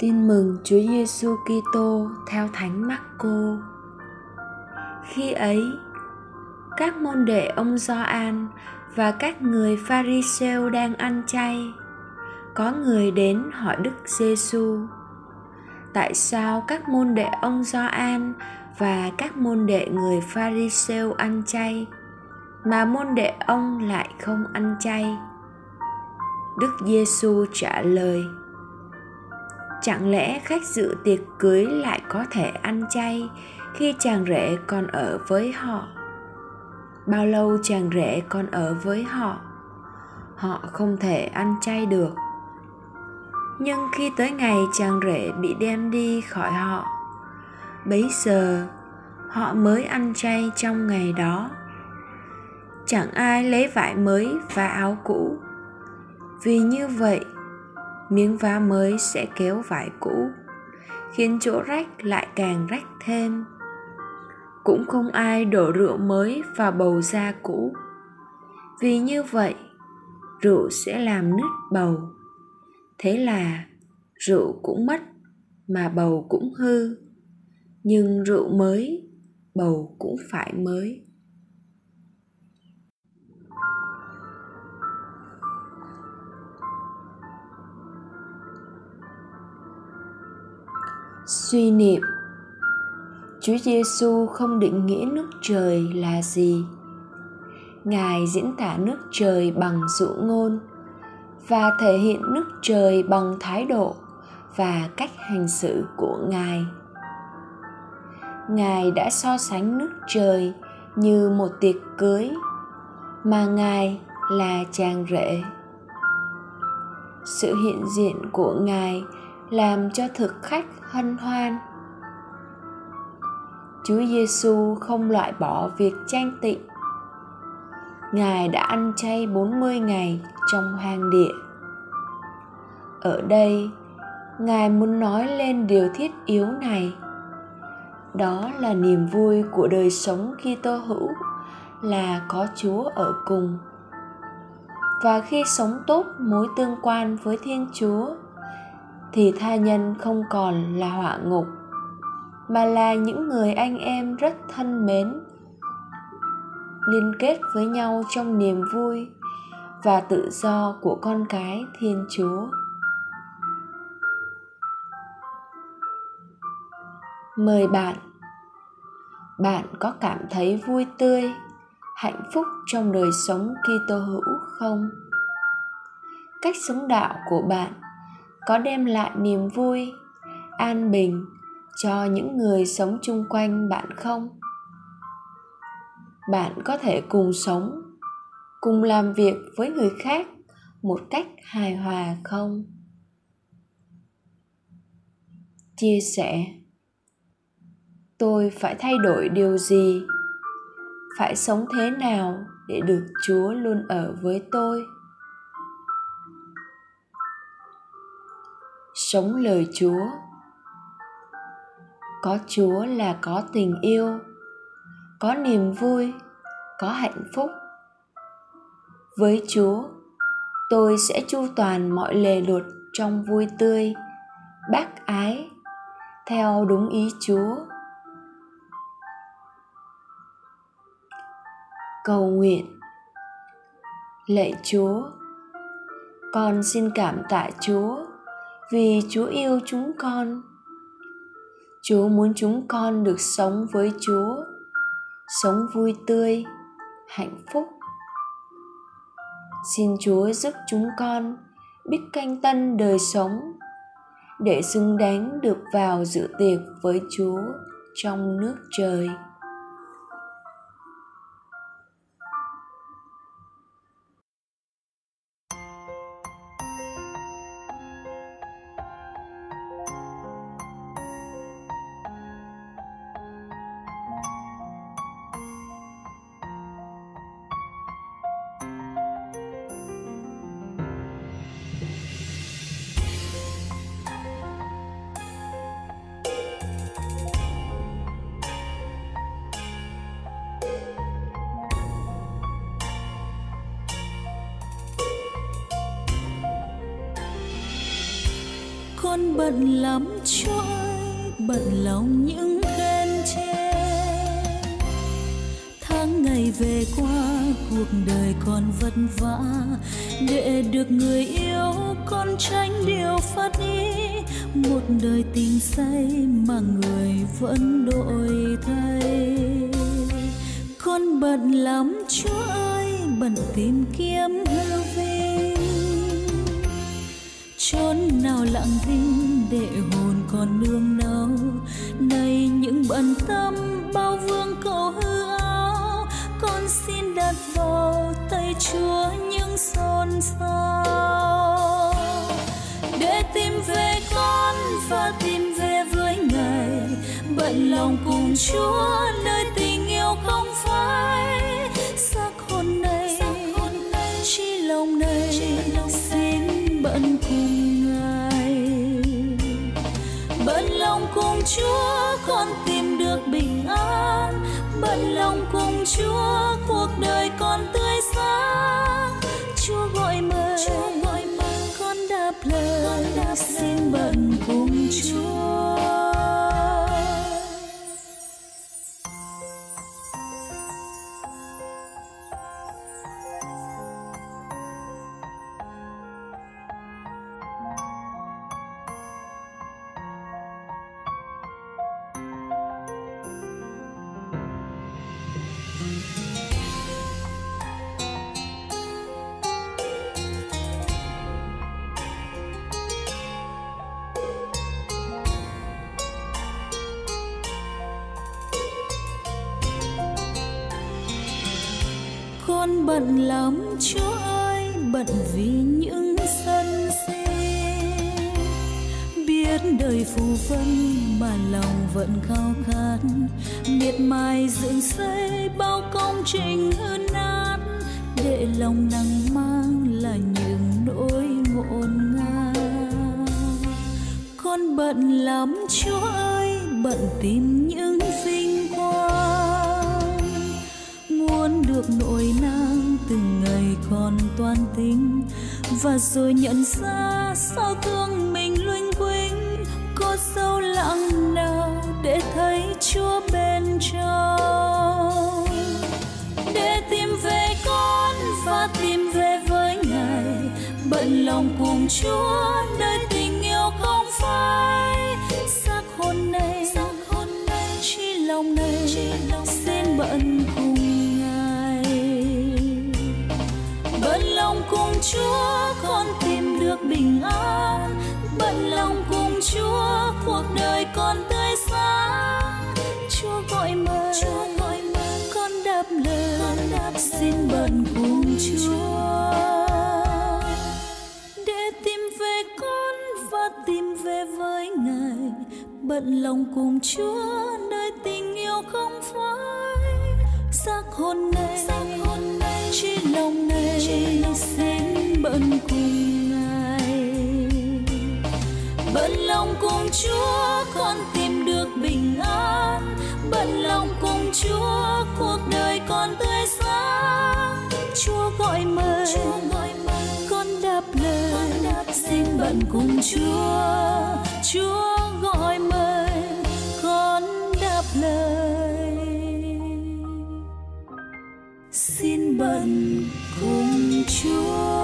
Tin mừng Chúa Giêsu Kitô theo Thánh Mác-cô. Khi ấy, các môn đệ ông Gioan và các người Pha-ri-sêu đang ăn chay. Có người đến hỏi Đức Giêsu: Tại sao các môn đệ ông Gioan và các môn đệ người Pha-ri-sêu ăn chay, mà môn đệ ông lại không ăn chay? Đức Giêsu trả lời: Chẳng lẽ khách dự tiệc cưới lại có thể ăn chay khi chàng rể còn ở với họ? Bao lâu chàng rể còn ở với họ, họ không thể ăn chay được. Nhưng khi tới ngày chàng rể bị đem đi khỏi họ, bấy giờ họ mới ăn chay trong ngày đó. Chẳng ai lấy vải mới và áo cũ, vì như vậy miếng vá mới sẽ kéo vải cũ, khiến chỗ rách lại càng rách thêm. Cũng không ai đổ rượu mới vào bầu da cũ, vì như vậy rượu sẽ làm nứt bầu. Thế là rượu cũng mất mà bầu cũng hư, nhưng rượu mới, bầu cũng phải mới. Suy niệm: Chúa Giêsu không định nghĩa nước trời là gì. Ngài diễn tả nước trời bằng dụ ngôn và thể hiện nước trời bằng thái độ và cách hành xử của Ngài. Ngài đã so sánh nước trời như một tiệc cưới mà Ngài là chàng rể. Sự hiện diện của Ngài làm cho thực khách hân hoan. Chúa Giêsu không loại bỏ việc chánh tịnh. Ngài đã ăn chay 40 ngày trong hoang địa. Ở đây, Ngài muốn nói lên điều thiết yếu này. Đó là niềm vui của đời sống Kitô hữu là có Chúa ở cùng. Và khi sống tốt mối tương quan với Thiên Chúa, thì tha nhân không còn là hỏa ngục, mà là những người anh em rất thân mến, liên kết với nhau trong niềm vui và tự do của con cái Thiên Chúa. Mời bạn có cảm thấy vui tươi, hạnh phúc trong đời sống Kitô hữu không? Cách sống đạo của bạn có đem lại niềm vui, an bình cho những người sống chung quanh bạn không? Bạn có thể cùng sống, cùng làm việc với người khác một cách hài hòa không? Chia sẻ: Tôi phải thay đổi điều gì? Phải sống thế nào để được Chúa luôn ở với tôi? Sống lời Chúa. Có Chúa là có tình yêu, có niềm vui, có hạnh phúc. Với Chúa, tôi sẽ chu toàn mọi lề luật trong vui tươi, bác ái, theo đúng ý Chúa. Cầu nguyện: Lạy Chúa, con xin cảm tạ Chúa vì Chúa yêu chúng con. Chúa muốn chúng con được sống với Chúa, sống vui tươi, hạnh phúc. Xin Chúa giúp chúng con biết canh tân đời sống để xứng đáng được vào dự tiệc với Chúa trong nước trời. con bận lắm cho ai, bận lòng những khen chê. Tháng ngày về qua cuộc đời còn vất vả, để được người yêu con tránh điều phát ý. Một đời tình say mà người vẫn đổi thay. Con bận lắm cho ai, bận tìm kiếm hư vinh, chốn nào lặng thinh để hồn còn nương náu. Nay những bận tâm bao vương cầu hư áo, con xin đặt vào tay Chúa những xôn xao. Để tìm về con và tìm về với Ngài, bận lòng cùng Chúa nơi tình yêu không phai. Xác hồn này, chi lòng này, xin bận cùng Ngài. Bận lòng cùng Chúa con tìm được bình an, bận lòng cùng Chúa cuộc đời con tươi sáng. Chúa gọi mời con đáp lời, xin bận cùng Chúa. Con bận lắm Chúa ơi, bận vì những sân si. Biết đời phù vân mà lòng vẫn khao khát, miệt mài dựng xây bao công trình hư nát. Để lòng nặng mang là những nỗi ngổn ngang. Con bận lắm Chúa ơi, bận tìm những vinh quang. Muốn được nỗi nang từng ngày còn toan tính, và rồi nhận ra sao thương mình luênh quênh. Có dấu lặng nào để thấy Chúa bên trong. Để tìm về con và tìm về với Ngài, bận lòng cùng Chúa nơi tình yêu không phai. Xác hồn này, chi lòng này, xin bận cùng Ngài. Bận lòng cùng Chúa con tìm được bình an, bận lòng cùng Chúa cuộc đời con tươi sáng. Chúa gọi mời con đáp lời, xin bận cùng Chúa. Để tìm về con và tìm về với Ngài, bận lòng cùng Chúa nơi tình yêu không phai. Xác hồn này, chi lòng này, xin bận cùng Ngài. Bận lòng cùng Chúa con tìm được bình an, bận lòng cùng Chúa cuộc đời con tươi sáng. Chúa gọi mời con đáp lời, xin bận cùng Chúa. Chúa gọi mời con đáp lời, xin bận cùng Chúa.